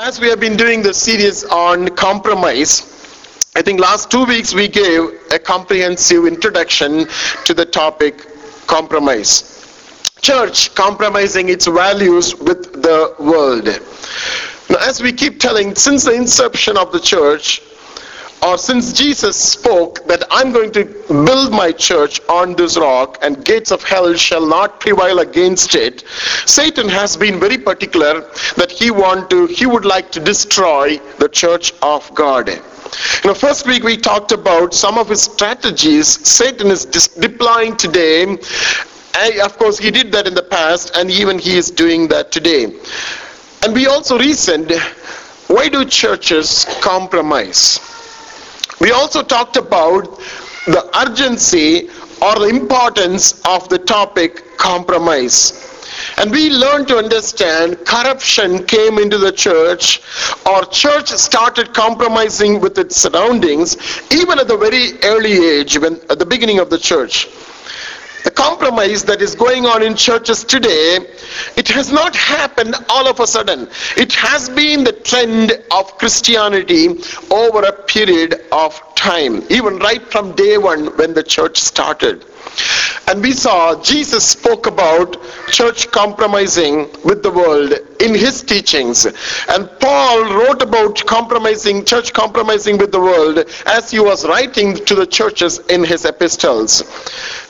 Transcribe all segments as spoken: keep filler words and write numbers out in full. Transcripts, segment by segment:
As we have been doing the series on compromise, I think last two weeks we gave a comprehensive introduction to the topic compromise. Church compromising its values with the world. Now, as we keep telling, since the inception of the church, or since Jesus spoke that I'm going to build my church on this rock and gates of hell shall not prevail against it, Satan has been very particular that he want to, he would like to destroy the church of God. You know, first week we talked about some of his strategies Satan is dis- deploying today. And of course he did that in the past and even he is doing that today. And we also reasoned, why do churches compromise? We also talked about the urgency or the importance of the topic compromise. And we learned to understand corruption came into the church, or church started compromising with its surroundings, even at the very early age, when at the beginning of the church. The compromise that is going on in churches today, it has not happened all of a sudden. It has been the trend of Christianity over a period of time, even right from day one when the church started. And we saw Jesus spoke about church compromising with the world in his teachings. And Paul wrote about compromising, church compromising with the world as he was writing to the churches in his epistles.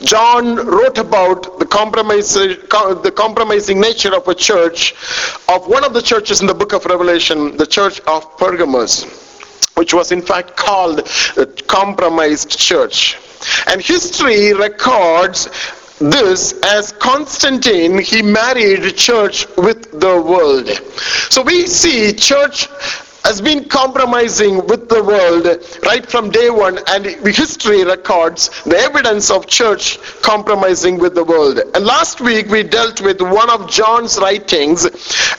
John wrote about the compromise, the compromising nature of a church, of one of the churches in the book of Revelation, the church of Pergamos, which was in fact called the compromised church. And history records this as Constantine, he married church with the world. So we see church has been compromising with the world right from day one, and history records the evidence of church compromising with the world. And last week we dealt with one of John's writings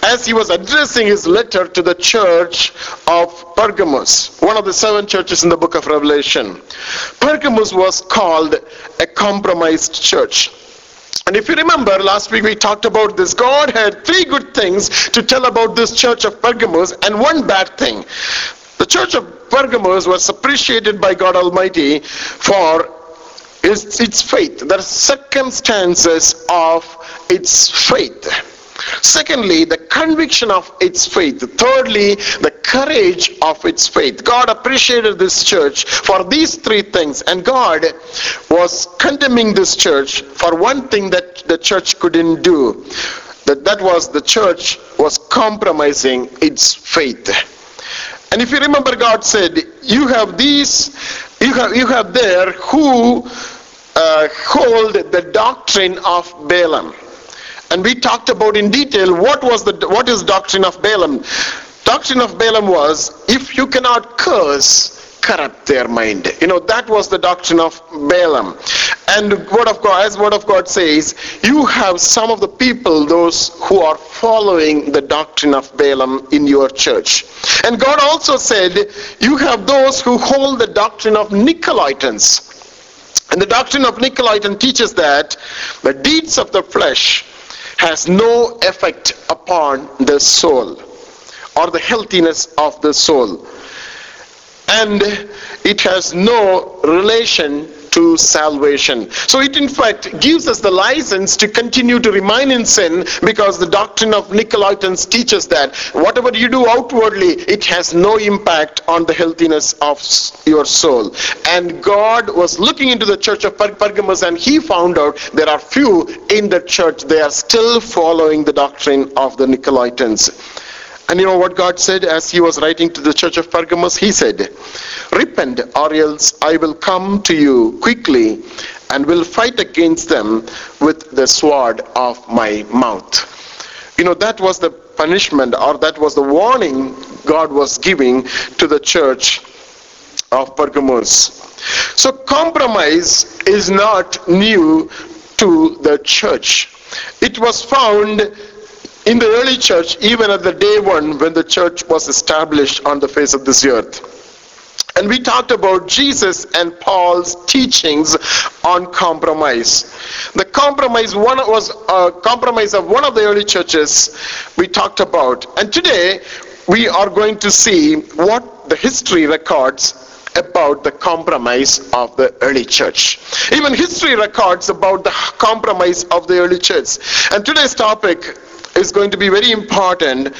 as he was addressing his letter to the church of Pergamos, one of the seven churches in the book of Revelation. Pergamos was called a compromised church. And if you remember, last week we talked about this. God had three good things to tell about this church of Pergamos and one bad thing. The church of Pergamos was appreciated by God Almighty for its, its faith, the circumstances of its faith. Secondly, the conviction of its faith. Thirdly, the courage of its faith. God appreciated this church for these three things, and God was condemning this church for one thing that the church couldn't do. That that was the church was compromising its faith. And if you remember, God said, you have these, you have you have there who uh, hold the doctrine of Balaam. And we talked about in detail what was the what is doctrine of Balaam. Doctrine of Balaam was, if you cannot curse, corrupt their mind. You know, that was the doctrine of Balaam. And word of God, as word of God says, you have some of the people, those who are following the doctrine of Balaam in your church. And God also said, you have those who hold the doctrine of Nicolaitans. And the doctrine of Nicolaitan teaches that the deeds of the flesh has no effect upon the soul or the healthiness of the soul, and it has no relation to salvation. So it in fact gives us the license to continue to remain in sin, because the doctrine of Nicolaitans teaches that whatever you do outwardly, it has no impact on the healthiness of your soul. And God was looking into the church of Pergamos, and he found out there are few in the church, they are still following the doctrine of the Nicolaitans. And you know what God said as he was writing to the church of Pergamos? He said, repent, or else I will come to you quickly and will fight against them with the sword of my mouth. You know, that was the punishment, or that was the warning God was giving to the church of Pergamos. So compromise is not new to the church. It was found in the early church, even at the day one when the church was established on the face of this earth. And we talked about Jesus and Paul's teachings on compromise. The compromise one was a compromise of one of the early churches we talked about. And today we are going to see what the history records about the compromise of the early church. Even history records about the compromise of the early church. And today's topic is going to be very important,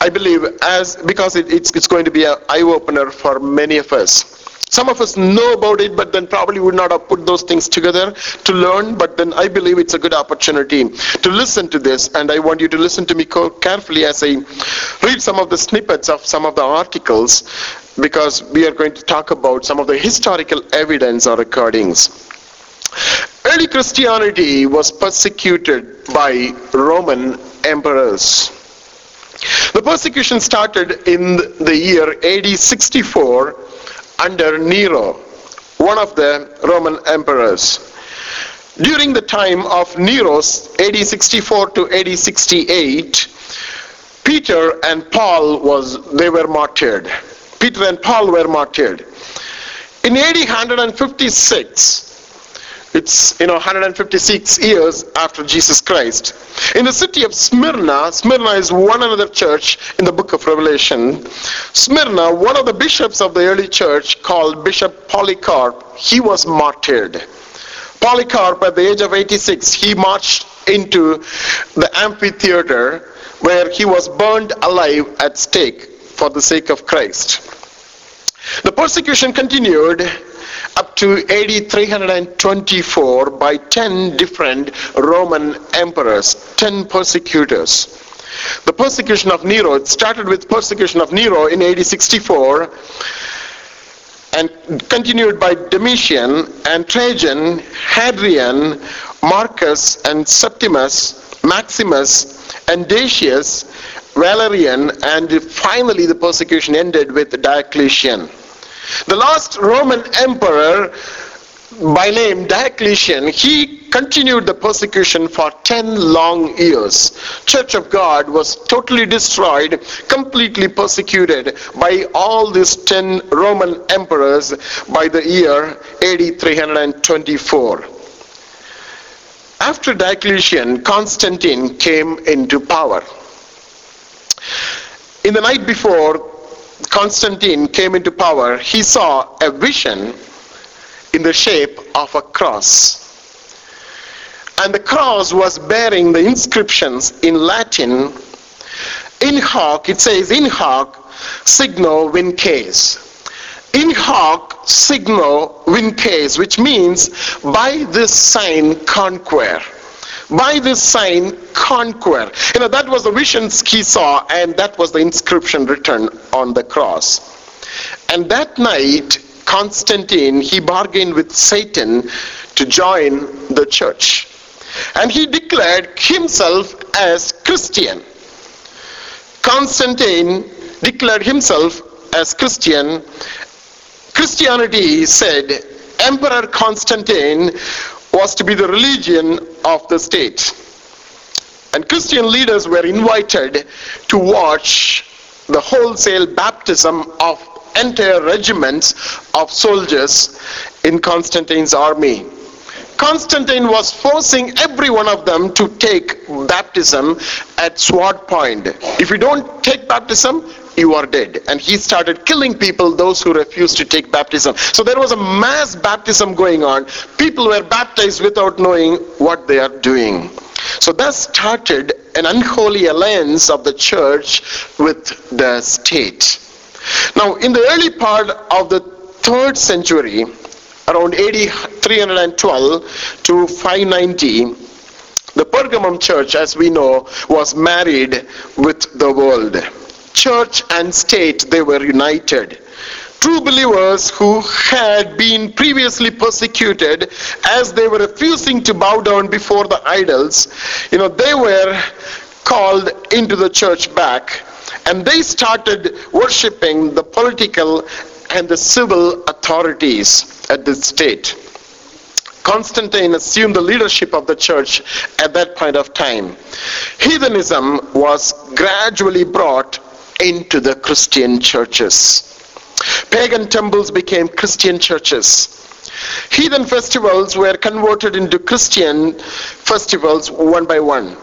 I believe, as because it, it's, it's going to be an eye-opener for many of us. Some of us know about it, but then probably would not have put those things together to learn, but then I believe it's a good opportunity to listen to this, and I want you to listen to me carefully as I read some of the snippets of some of the articles, because we are going to talk about some of the historical evidence or recordings. Early Christianity was persecuted by Roman emperors. The persecution started in the year A D sixty-four under Nero, one of the Roman emperors. During the time of Nero's A D sixty-four to A D sixty-eight, Peter and Paul was they were martyred. Peter and Paul were martyred. In A D one fifty-six, it's, you know, one hundred fifty-six years after Jesus Christ. In the city of Smyrna, Smyrna is one another church in the book of Revelation. Smyrna, one of the bishops of the early church called Bishop Polycarp, he was martyred. Polycarp, at the age of eighty-six, he marched into the amphitheater where he was burned alive at stake for the sake of Christ. The persecution continued up to A D three twenty-four by ten different Roman emperors, ten persecutors. The persecution of Nero, it started with persecution of Nero in A D sixty-four and continued by Domitian and Trajan, Hadrian, Marcus and Septimus, Maximus and Decius, Valerian, and finally the persecution ended with Diocletian. The last Roman emperor, by name Diocletian, he continued the persecution for ten long years. Church of God was totally destroyed, completely persecuted by all these ten Roman emperors by the year A D three twenty-four. After Diocletian, Constantine came into power. In the night before Constantine came into power, he saw a vision in the shape of a cross. And the cross was bearing the inscriptions in Latin, in hoc, it says, in hoc signo vinces. In hoc signo vinces, which means by this sign conquer. By this sign, conquer. You know, that was the vision he saw, and that was the inscription written on the cross. And that night, Constantine, he bargained with Satan to join the church. And he declared himself as Christian. Constantine declared himself as Christian. Christianity, he said, Emperor Constantine was to be the religion of the state. And Christian leaders were invited to watch the wholesale baptism of entire regiments of soldiers in Constantine's army. Constantine was forcing every one of them to take baptism at sword point. If you don't take baptism, you are dead. And he started killing people, those who refused to take baptism. So there was a mass baptism going on. People were baptized without knowing what they are doing. So that started an unholy alliance of the church with the state. Now, in the early part of the third century, around A D three twelve to five ninety, the Pergamum church, as we know, was married with the world. Church and state, they were united. True believers who had been previously persecuted as they were refusing to bow down before the idols, you know, they were called into the church back, and they started worshipping the political and the civil authorities at the state. Constantine assumed the leadership of the church at that point of time. Heathenism was gradually brought into the Christian churches. Pagan temples became Christian churches. Heathen festivals were converted into Christian festivals one by one.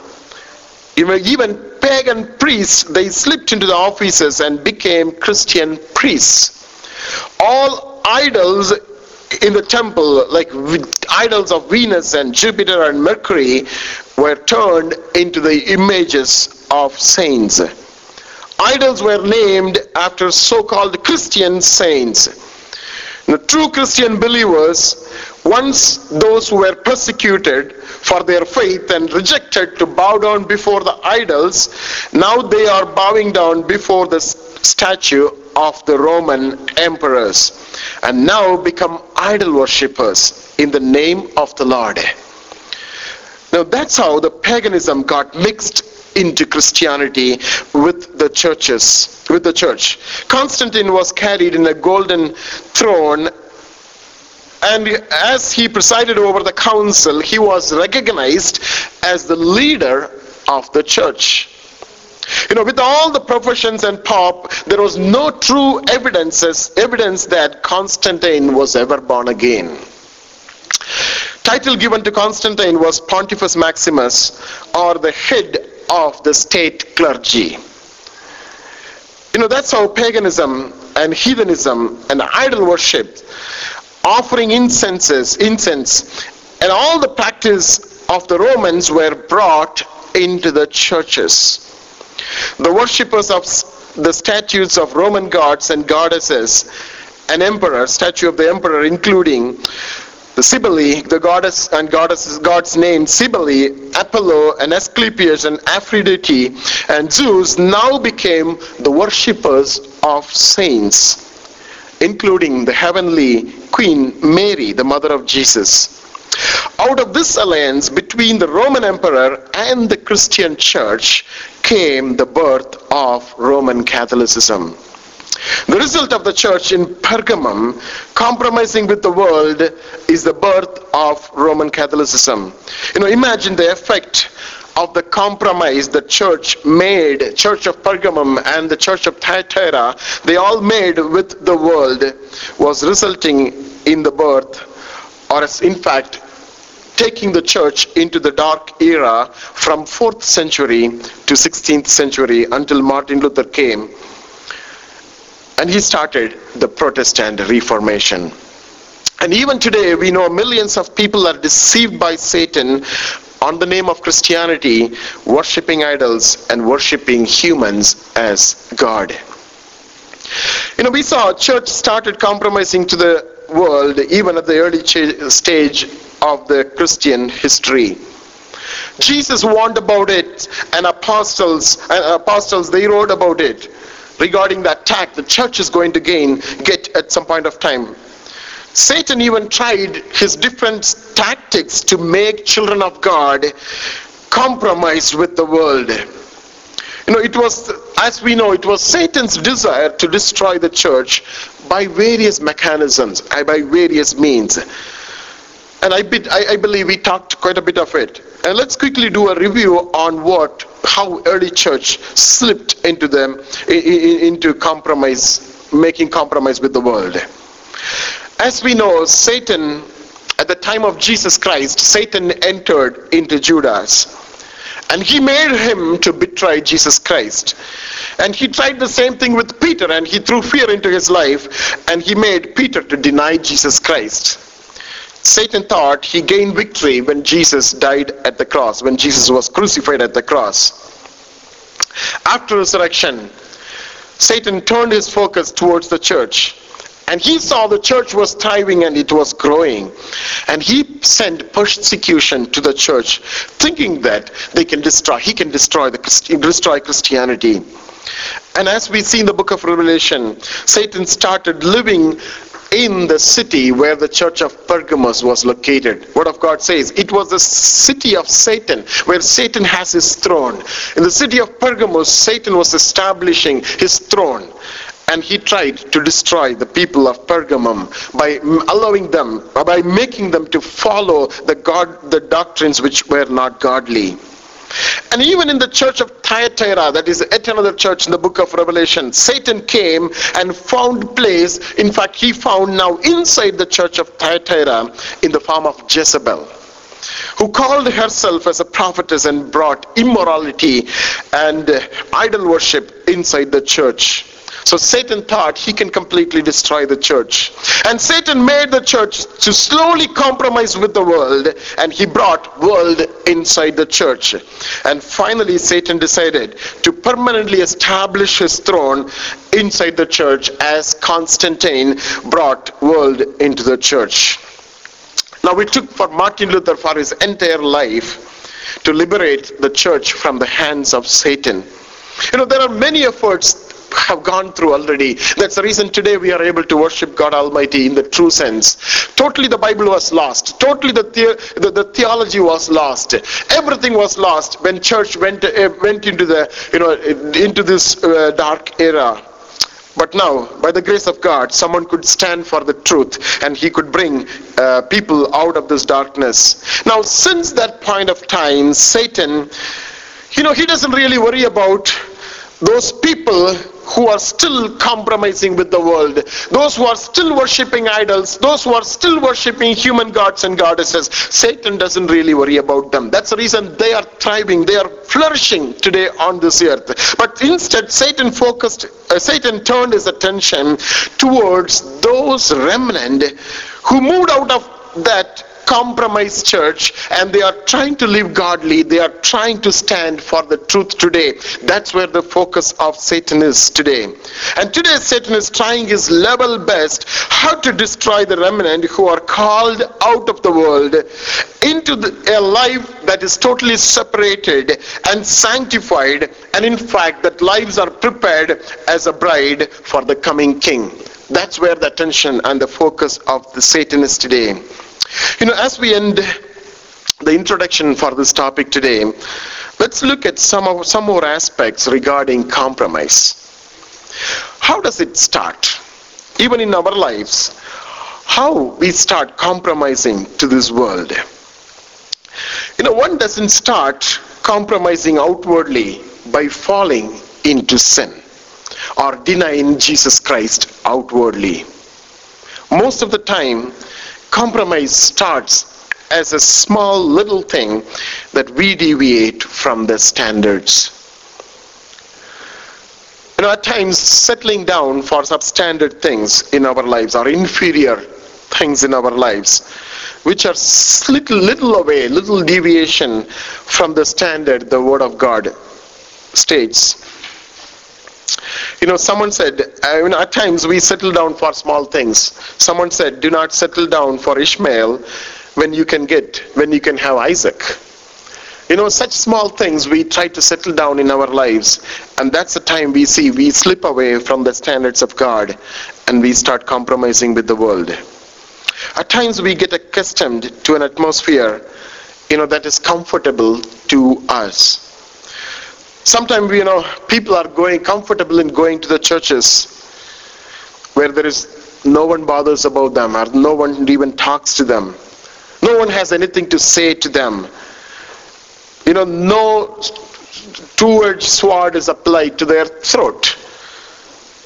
Even pagan priests, they slipped into the offices and became Christian priests. All idols in the temple, like idols of Venus and Jupiter and Mercury, were turned into the images of saints. Idols were named after so-called Christian saints. The true Christian believers, once those who were persecuted for their faith and rejected to bow down before the idols, now they are bowing down before the statue of the Roman emperors, and now become idol worshippers in the name of the Lord. Now that's how the paganism got mixed into Christianity with the churches, with the church. Constantine was carried in a golden throne, and as he presided over the council, he was recognized as the leader of the church. You know, with all the professions and pomp, there was no true evidences, evidence that Constantine was ever born again. Title given to Constantine was Pontifex Maximus, or the head of the state clergy. You know, that's how paganism and heathenism and idol worship, offering incenses, incense, and all the practice of the Romans were brought into the churches. The worshippers of the statues of Roman gods and goddesses and emperors, statue of the emperor including the Cybele, the goddess and goddesses, gods named Cybele, Apollo, and Asclepius, and Aphrodite, and Zeus now became the worshippers of saints, including the heavenly Queen Mary, the mother of Jesus. Out of this alliance between the Roman emperor and the Christian church came the birth of Roman Catholicism. The result of the church in Pergamum compromising with the world is the birth of Roman Catholicism. You know, imagine the effect of the compromise the church made, Church of Pergamum and the Church of Thyatira, they all made with the world, was resulting in the birth, or as in fact taking the church into the dark era from fourth century to sixteenth century until Martin Luther came and he started the Protestant Reformation. And even today we know millions of people are deceived by Satan on the name of Christianity, worshipping idols and worshipping humans as God. You know, we saw church started compromising to the world even at the early ch- stage of the Christian history. Jesus warned about it, and apostles, uh, apostles they wrote about it, regarding the attack the church is going to gain, get at some point of time. Satan even tried his different tactics to make children of God compromise with the world. You know, it was, as we know, it was Satan's desire to destroy the church by various mechanisms, by various means. And I, bit, I, I believe we talked quite a bit of it. And let's quickly do a review on what, how early church slipped into them, into compromise, making compromise with the world. As we know, Satan, at the time of Jesus Christ, Satan entered into Judas. And he made him to betray Jesus Christ. And he tried the same thing with Peter, and he threw fear into his life, and he made Peter to deny Jesus Christ. Satan thought he gained victory when Jesus died at the cross, when Jesus was crucified at the cross. After resurrection, Satan turned his focus towards the church. And he saw the church was thriving and it was growing. And he sent persecution to the church, thinking that they can destroy, he can destroy the destroy Christianity. And as we see in the book of Revelation, Satan started living in the city where the church of Pergamos was located. Word of God says, it was the city of Satan, where Satan has his throne. In the city of Pergamos, Satan was establishing his throne. And he tried to destroy the people of Pergamum by allowing them, by making them to follow the God, the doctrines which were not godly. And even in the church of Thyatira, that is yet another church in the book of Revelation, Satan came and found place. In fact, he found now inside the church of Thyatira in the form of Jezebel. who called herself as a prophetess and brought immorality and idol worship inside the church. So Satan thought he can completely destroy the church. And Satan made the church to slowly compromise with the world, and he brought world inside the church. And finally Satan decided to permanently establish his throne inside the church as Constantine brought world into the church. Now it took for Martin Luther for his entire life to liberate the church from the hands of Satan. You know, there are many efforts have gone through already. That's the reason today we are able to worship God Almighty in the true sense. Totally the Bible was lost. Totally the, the, the, the theology was lost. Everything was lost when church went uh, went into the you know into this uh, dark era. But now, by the grace of God, someone could stand for the truth, and he could bring uh, people out of this darkness. Now, since that point of time, Satan, you know, he doesn't really worry about those people who are still compromising with the world, those who are still worshipping idols, those who are still worshipping human gods and goddesses. Satan doesn't really worry about them. That's the reason they are thriving, they are flourishing today on this earth. But instead, Satan focused, uh, Satan turned his attention towards those remnant who moved out of that compromised church, and they are trying to live godly. They are trying to stand for the truth today. That's where the focus of Satan is today. And today Satan is trying his level best how to destroy the remnant who are called out of the world into the, a life that is totally separated and sanctified, and in fact that lives are prepared as a bride for the coming king. That's where the attention and the focus of the Satan is today. You know, as we end the introduction for this topic today, let's look at some of, some more aspects regarding compromise. How does it start? Even in our lives, how we start compromising to this world. You know, one doesn't start compromising outwardly by falling into sin or denying Jesus Christ outwardly. Most of the time, compromise starts as a small little thing that we deviate from the standards. You know, at times settling down for substandard things in our lives or inferior things in our lives, which are little, little away, little deviation from the standard the Word of God states. You know, someone said, I mean, at times we settle down for small things. Someone said, do not settle down for Ishmael when you can get, when you can have Isaac. You know, such small things we try to settle down in our lives. And that's the time we see we slip away from the standards of God and we start compromising with the world. At times we get accustomed to an atmosphere, you know, that is comfortable to us. Sometimes, you know, people are going comfortable in going to the churches where there is no one bothers about them, or no one even talks to them. No one has anything to say to them. You know, no two-edged sword is applied to their throat.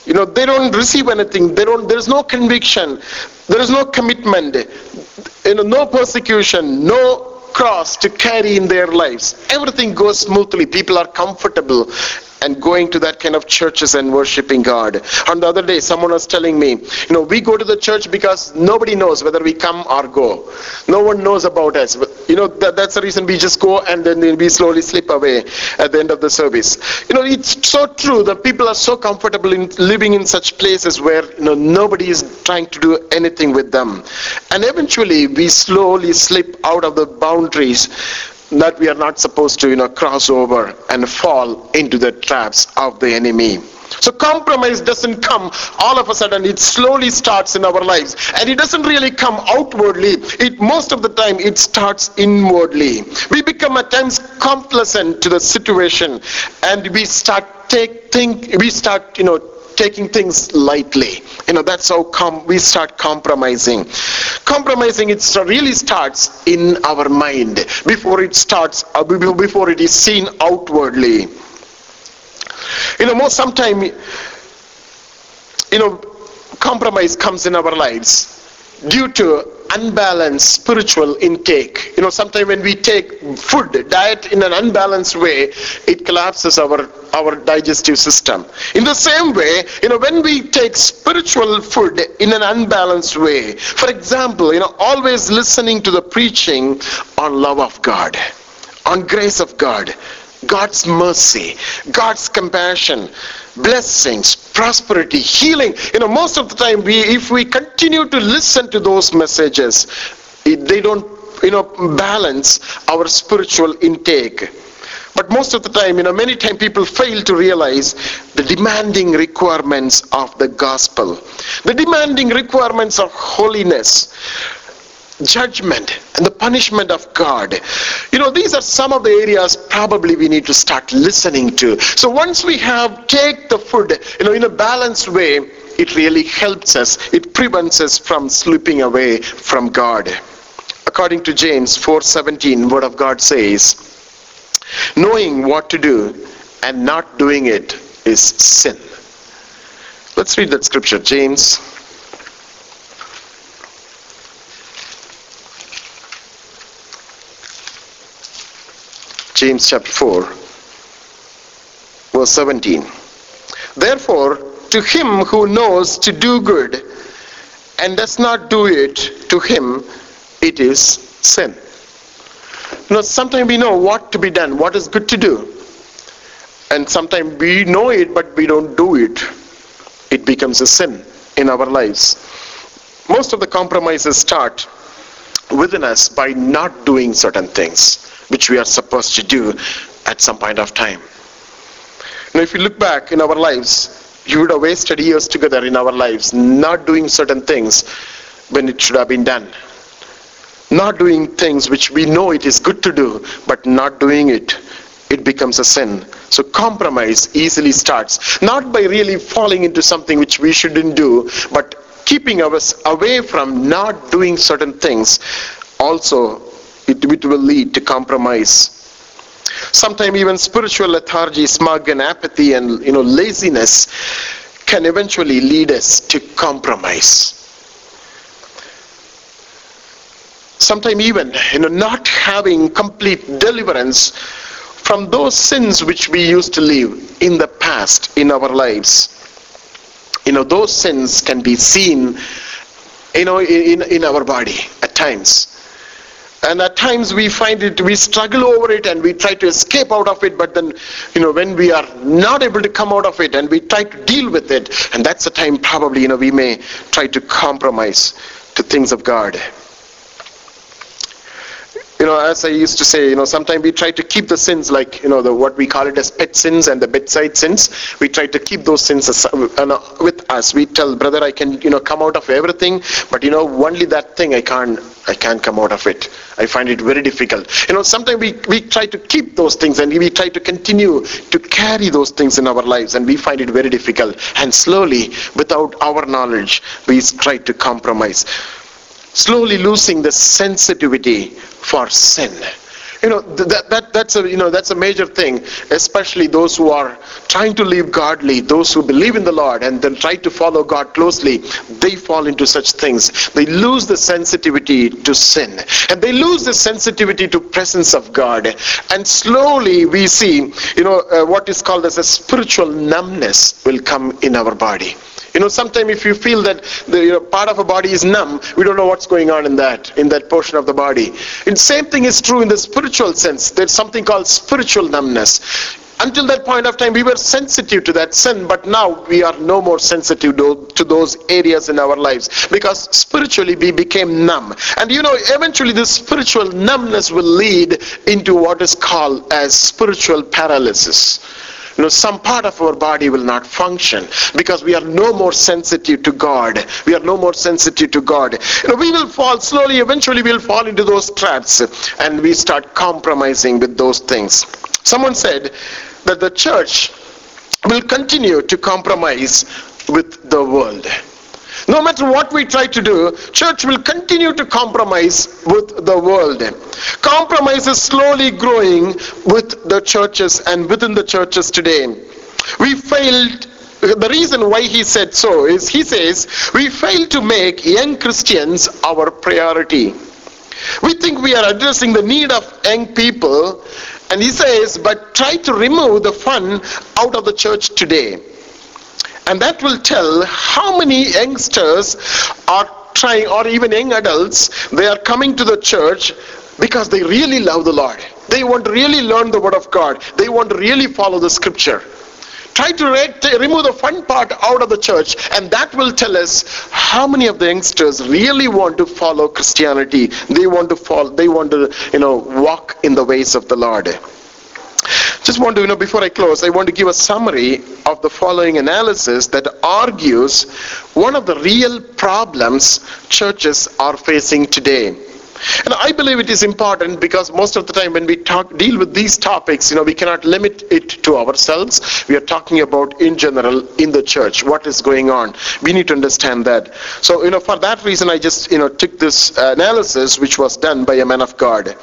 You know, they don't receive anything. They don't. There is no conviction. There is no commitment. You know, no persecution. No cross to carry in their lives. Everything goes smoothly. People are comfortable and going to that kind of churches and worshiping God. On the other day, someone was telling me, you know, we go to the church because nobody knows whether we come or go. No one knows about us. You know, that, that's the reason we just go, and then we slowly slip away at the end of the service. You know, it's so true that people are so comfortable in living in such places where, you know, nobody is trying to do anything with them. And eventually, we slowly slip out of the boundaries that we are not supposed to, you know, cross over and fall into the traps of the enemy. So compromise doesn't come all of a sudden. It slowly starts in our lives, and it doesn't really come outwardly. It most of the time it starts inwardly. We become at times complacent to the situation, and we start take think we start you know taking things lightly. You know, that's how com- we start compromising. Compromising, it really starts in our mind before it starts, uh, before it is seen outwardly. You know, most sometimes, you know, compromise comes in our lives due to unbalanced spiritual intake. You know, sometimes when we take food, diet in an unbalanced way, it collapses our, our digestive system. In the same way, you know, when we take spiritual food in an unbalanced way, for example, you know, always listening to the preaching on love of God, on grace of God, God's mercy, God's compassion, blessings, prosperity, healing. You know, most of the time, we, if we continue to listen to those messages, it, they don't, you know, balance our spiritual intake. But most of the time, you know, many times people fail to realize the demanding requirements of the gospel, the demanding requirements of holiness, judgment, and the punishment of God. You know, these are some of the areas probably we need to start listening to. So once we have take the food, you know, in a balanced way, it really helps us. It prevents us from slipping away from God. According to James four seventeen, Word of God says, knowing what to do and not doing it is sin. Let's read that scripture, James James chapter four, verse seventeen. Therefore, to him who knows to do good and does not do it, to him it is sin. You know, sometimes we know what to be done, what is good to do. And sometimes we know it, but we don't do it. It becomes a sin in our lives. Most of the compromises start within us by not doing certain things which we are supposed to do at some point of time. Now, if you look back in our lives, you would have wasted years together in our lives, not doing certain things when it should have been done. Not doing things which we know it is good to do, but not doing it, it becomes a sin. So compromise easily starts, not by really falling into something which we shouldn't do, but keeping us away from not doing certain things also. It, it will lead to compromise. Sometimes even spiritual lethargy, smug and apathy and, you know, laziness can eventually lead us to compromise. Sometimes even, you know, not having complete deliverance from those sins which we used to live in the past in our lives. You know, those sins can be seen, you know, in, in our body at times. And at times we find it, we struggle over it and we try to escape out of it, but then, you know, when we are not able to come out of it and we try to deal with it, and that's the time probably, you know, we may try to compromise to things of God. You know, as I used to say, you know, sometimes we try to keep the sins like, you know, the what we call it as pet sins and the bedside sins. We try to keep those sins as, uh, with us. We tell, brother, I can, you know, come out of everything, but, you know, only that thing I can't, I can't come out of it. I find it very difficult. You know, sometimes we, we try to keep those things and we try to continue to carry those things in our lives, and we find it very difficult. And slowly, without our knowledge, we try to compromise, slowly losing the sensitivity for sin. You know, that that that's a you know that's a major thing, especially those who are trying to live godly, those who believe in the Lord and then try to follow God closely. They fall into such things. They lose the sensitivity to sin, and they lose the sensitivity to presence of God. And slowly we see, you know, uh, what is called as a spiritual numbness will come in our body. You know, sometimes if you feel that the, you know, part of a body is numb, we don't know what's going on in that, in that portion of the body. And same thing is true in the spiritual sense. There's something called spiritual numbness. Until that point of time, we were sensitive to that sin, but now we are no more sensitive to, to those areas in our lives, because spiritually we became numb. And you know, eventually this spiritual numbness will lead into what is called as spiritual paralysis. You know, some part of our body will not function because we are no more sensitive to God. We are no more sensitive to God. You know, we will fall slowly, eventually we'll fall into those traps, and we start compromising with those things. Someone said that the church will continue to compromise with the world. No matter what we try to do, church will continue to compromise with the world. Compromise is slowly growing with the churches and within the churches today. We failed the reason why he said so is he says, we fail to make young Christians our priority. We think we are addressing the need of young people, and he says, but try to remove the fun out of the church today. And that will tell how many youngsters are trying, or even young adults, they are coming to the church because they really love the Lord. They want to really learn the Word of God. They want to really follow the Scripture. Try to re- remove the fun part out of the church, and that will tell us how many of the youngsters really want to follow Christianity. They want to follow, they want to, you know, walk in the ways of the Lord. Just want to, you know, before I close, I want to give a summary of the following analysis that argues one of the real problems churches are facing today. And I believe it is important because most of the time when we talk, deal with these topics, you know, we cannot limit it to ourselves. We are talking about in general in the church, what is going on. We need to understand that. So, you know, for that reason, I just, you know, took this analysis which was done by a man of God.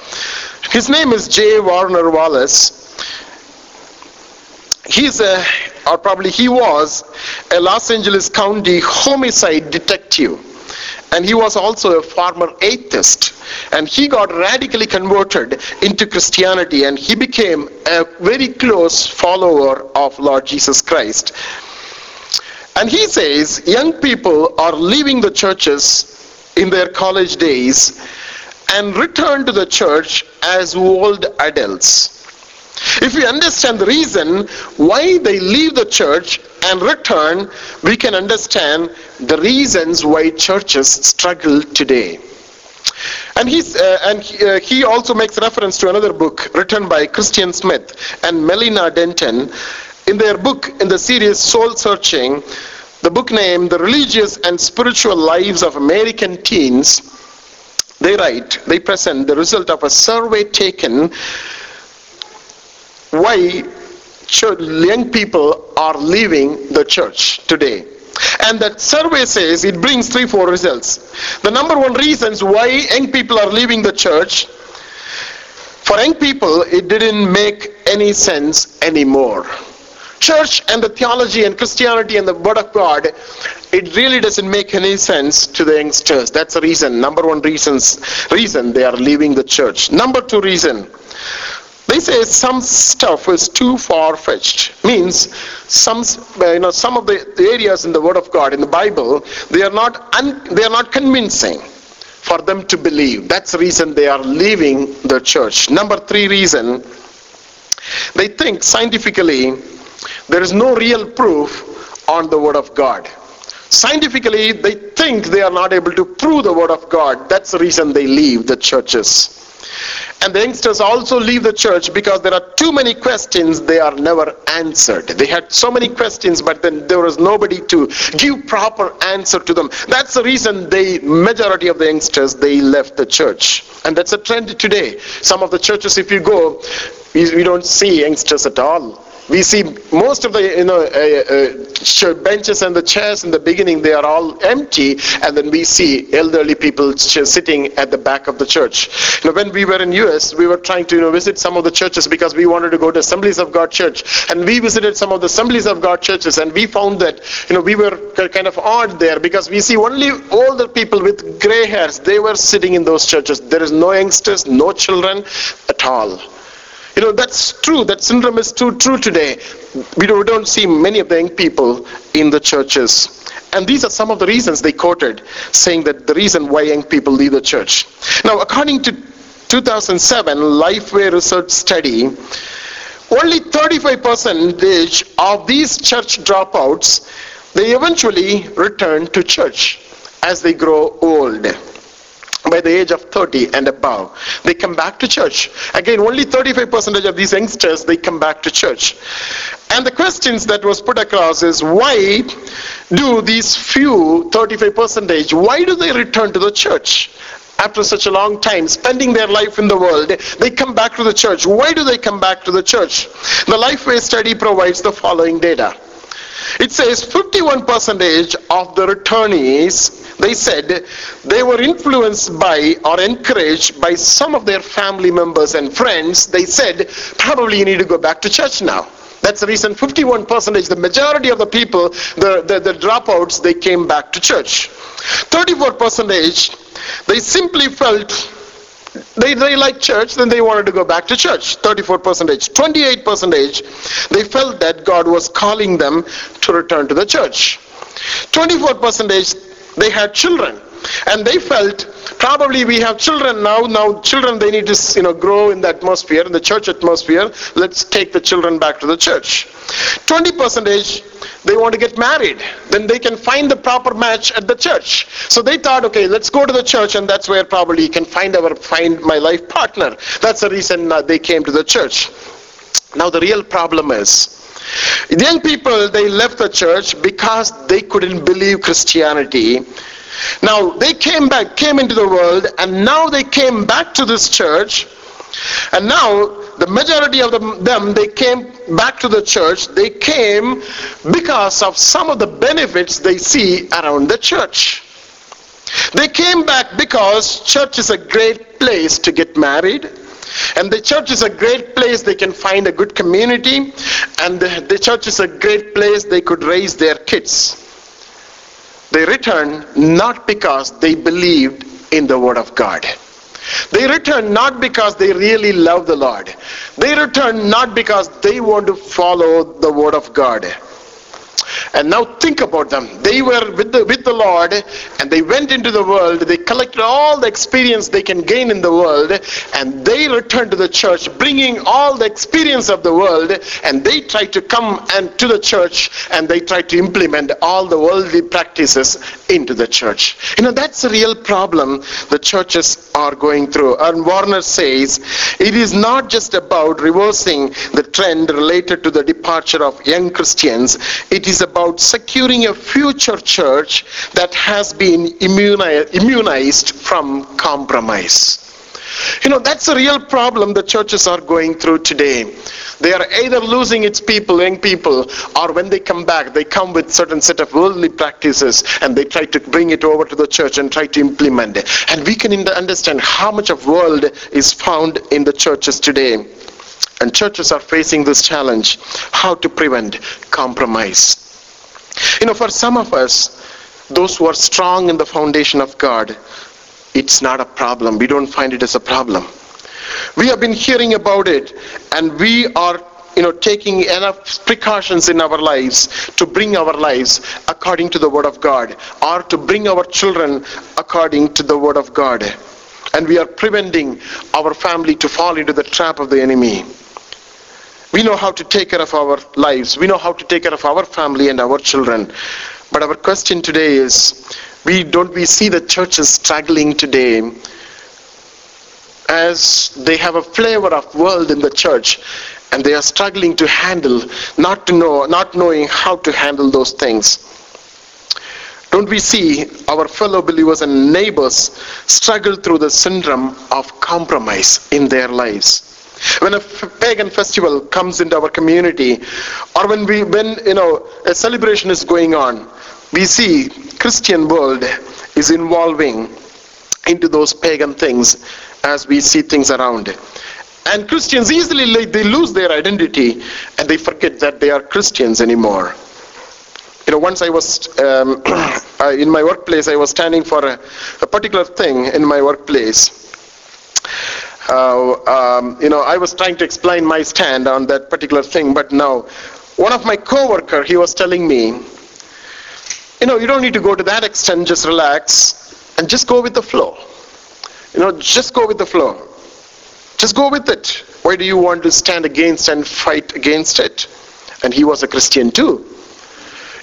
His name is J. Warner Wallace. He's a, or probably he was, a Los Angeles County homicide detective. And he was also a former atheist. And he got radically converted into Christianity, and he became a very close follower of Lord Jesus Christ. And he says, young people are leaving the churches in their college days and return to the church as old adults. If we understand the reason why they leave the church and return, we can understand the reasons why churches struggle today. And, he's, uh, and he, uh, he also makes reference to another book written by Christian Smith and Melina Denton in their book in the series Soul Searching, the book named The Religious and Spiritual Lives of American Teens. They write, they present the result of a survey taken why young people are leaving the church today. And that survey says it brings three, four results. The number one reasons why young people are leaving the church, for young people, it didn't make any sense anymore. Church and the theology and Christianity and the Word of God, it really doesn't make any sense to the youngsters. That's the reason, number one reasons, reason they are leaving the church. Number two reason, they say some stuff is too far-fetched. Means some, you know, some of the areas in the Word of God, in the Bible, they are not un, they are not convincing for them to believe. That's the reason they are leaving the church. Number three reason, they think scientifically there is no real proof on the Word of God. Scientifically, they think they are not able to prove the Word of God. That's the reason they leave the churches. And the youngsters also leave the church because there are too many questions they are never answered. They had so many questions, but then there was nobody to give proper answer to them. That's the reason the majority of the youngsters, they left the church. And that's a trend today. Some of the churches, if you go, we don't see youngsters at all. We see most of the, you know, uh, uh, benches and the chairs in the beginning, they are all empty, and then we see elderly people sitting at the back of the church. You know, when we were in U S, we were trying to, you know, visit some of the churches because we wanted to go to Assemblies of God church, and we visited some of the Assemblies of God churches, and we found that, you know, we were kind of odd there because we see only older people with gray hairs. They were sitting in those churches. There is no youngsters, no children at all. You know, that's true. That syndrome is too true today. We don't, we don't see many of the young people in the churches. And these are some of the reasons they quoted, saying that the reason why young people leave the church. Now, according to two thousand seven Lifeway Research Study, only thirty-five percent of these church dropouts, they eventually return to church as they grow old. By the age of thirty and above, they come back to church. Again, only thirty-five percent of these youngsters, they come back to church. And the questions that was put across is, why do these few, thirty-five percent, why do they return to the church? After such a long time, spending their life in the world, they come back to the church. Why do they come back to the church? The Lifeway study provides the following data. It says fifty-one percent of the returnees, they said they were influenced by or encouraged by some of their family members and friends. They said, probably you need to go back to church now. That's the reason fifty-one percent, the majority of the people, the, the, the dropouts, they came back to church. thirty-four percent, they simply felt they, they liked church, then they wanted to go back to church. thirty-four percent. twenty-eight percent, they felt that God was calling them to return to the church. twenty-four percent, they had children. And they felt, probably we have children now, now children, they need to you know, grow in the atmosphere, in the church atmosphere. Let's take the children back to the church. twenty percent, they want to get married. Then they can find the proper match at the church. So they thought, okay, let's go to the church, and that's where probably you can find our find my life partner. That's the reason uh, they came to the church. Now the real problem is, young people, they left the church because they couldn't believe Christianity. Now they came back, came into the world, and now they came back to this church, and now the majority of them, they came back to the church, they came because of some of the benefits they see around the church. They came back because church is a great place to get married, and the church is a great place they can find a good community, and the, the church is a great place they could raise their kids. They returned not because they believed in the Word of God. They returned not because they really love the Lord. They returned not because they want to follow the Word of God. And now think about them. They were with the, with the Lord, and they went into the world. They collected all the experience they can gain in the world, and they returned to the church, bringing all the experience of the world, and they tried to come and to the church, and they tried to implement all the worldly practices into the church. You know, that's a real problem the churches are going through. And Warner says, it is not just about reversing the trend related to the departure of young Christians. It is about securing a future church that has been immunized from compromise. You know, that's a real problem the churches are going through today. They are either losing its people, young people, or when they come back, they come with certain set of worldly practices, and they try to bring it over to the church and try to implement it. And we can understand how much of world is found in the churches today. And churches are facing this challenge, how to prevent compromise. You know, for some of us, those who are strong in the foundation of God, it's not a problem. We don't find it as a problem. We have been hearing about it, and we are, you know, taking enough precautions in our lives to bring our lives according to the Word of God, or to bring our children according to the Word of God. And we are preventing our family to fall into the trap of the enemy. We know how to take care of our lives. We know how to take care of our family and our children. But our question today is, we don't we see the churches struggling today as they have a flavor of world in the church, and they are struggling to handle, not to know, not knowing how to handle those things. Don't we see our fellow believers and neighbors struggle through the syndrome of compromise in their lives? When a pagan festival comes into our community, or when we, when you know a celebration is going on, we see Christian world is involving into those pagan things as we see things around. And Christians easily, they lose their identity, and they forget that they are Christians anymore. You know, once I was um, in my workplace, I was standing for a, a particular thing in my workplace. Uh, um, you know, I was trying to explain my stand on that particular thing, but now one of my co-worker, he was telling me, you know, you don't need to go to that extent, just relax and just go with the flow. You know, just go with the flow. Just go with it. Why do you want to stand against and fight against it? And he was a Christian too.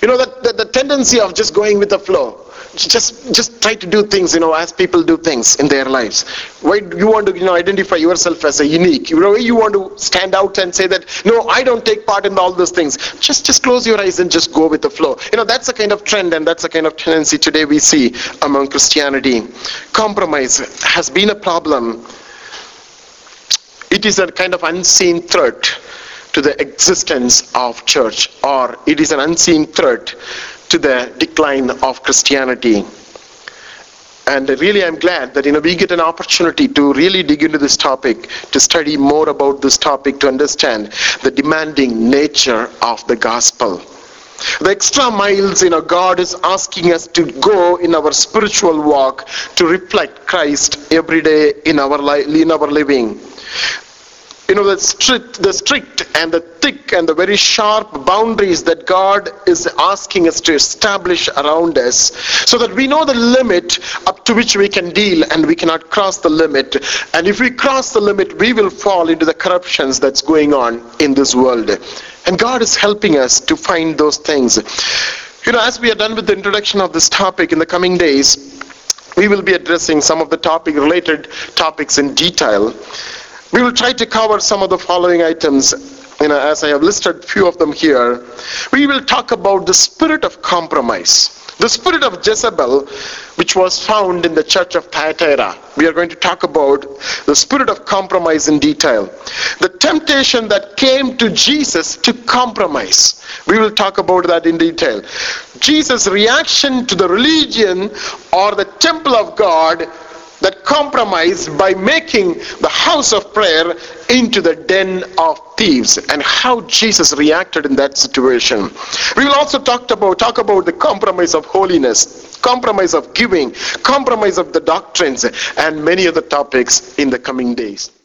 You know, that, that the tendency of just going with the flow. Just just try to do things, you know, as people do things in their lives. Why do you want to, you know, identify yourself as a unique? You know, you want to stand out and say that, no, I don't take part in all those things. Just just close your eyes and just go with the flow. You know, that's the kind of trend, and that's the kind of tendency today we see among Christianity. Compromise has been a problem. It is a kind of unseen threat to the existence of church, or it is an unseen threat to the decline of Christianity. And really, I'm glad that, you know, we get an opportunity to really dig into this topic, to study more about this topic, to understand the demanding nature of the gospel. The extra miles, you know, God is asking us to go in our spiritual walk to reflect Christ every day in our li- in our living. You know, the strict, the strict and the thick and the very sharp boundaries that God is asking us to establish around us, so that we know the limit up to which we can deal, and we cannot cross the limit. And if we cross the limit, we will fall into the corruptions that's going on in this world. And God is helping us to find those things. You know, as we are done with the introduction of this topic in the coming days, we will be addressing some of the topic related topics in detail. We will try to cover some of the following items, you know, as I have listed few of them here. We will talk about the spirit of compromise, the spirit of Jezebel, which was found in the church of Thyatira. We are going to talk about the spirit of compromise in detail. The temptation that came to Jesus to compromise. We will talk about that in detail. Jesus' reaction to the religion or the temple of God that compromised by making the house of prayer into the den of thieves, and how Jesus reacted in that situation. We will also talk about talk about the compromise of holiness, compromise of giving, compromise of the doctrines, and many other topics in the coming days.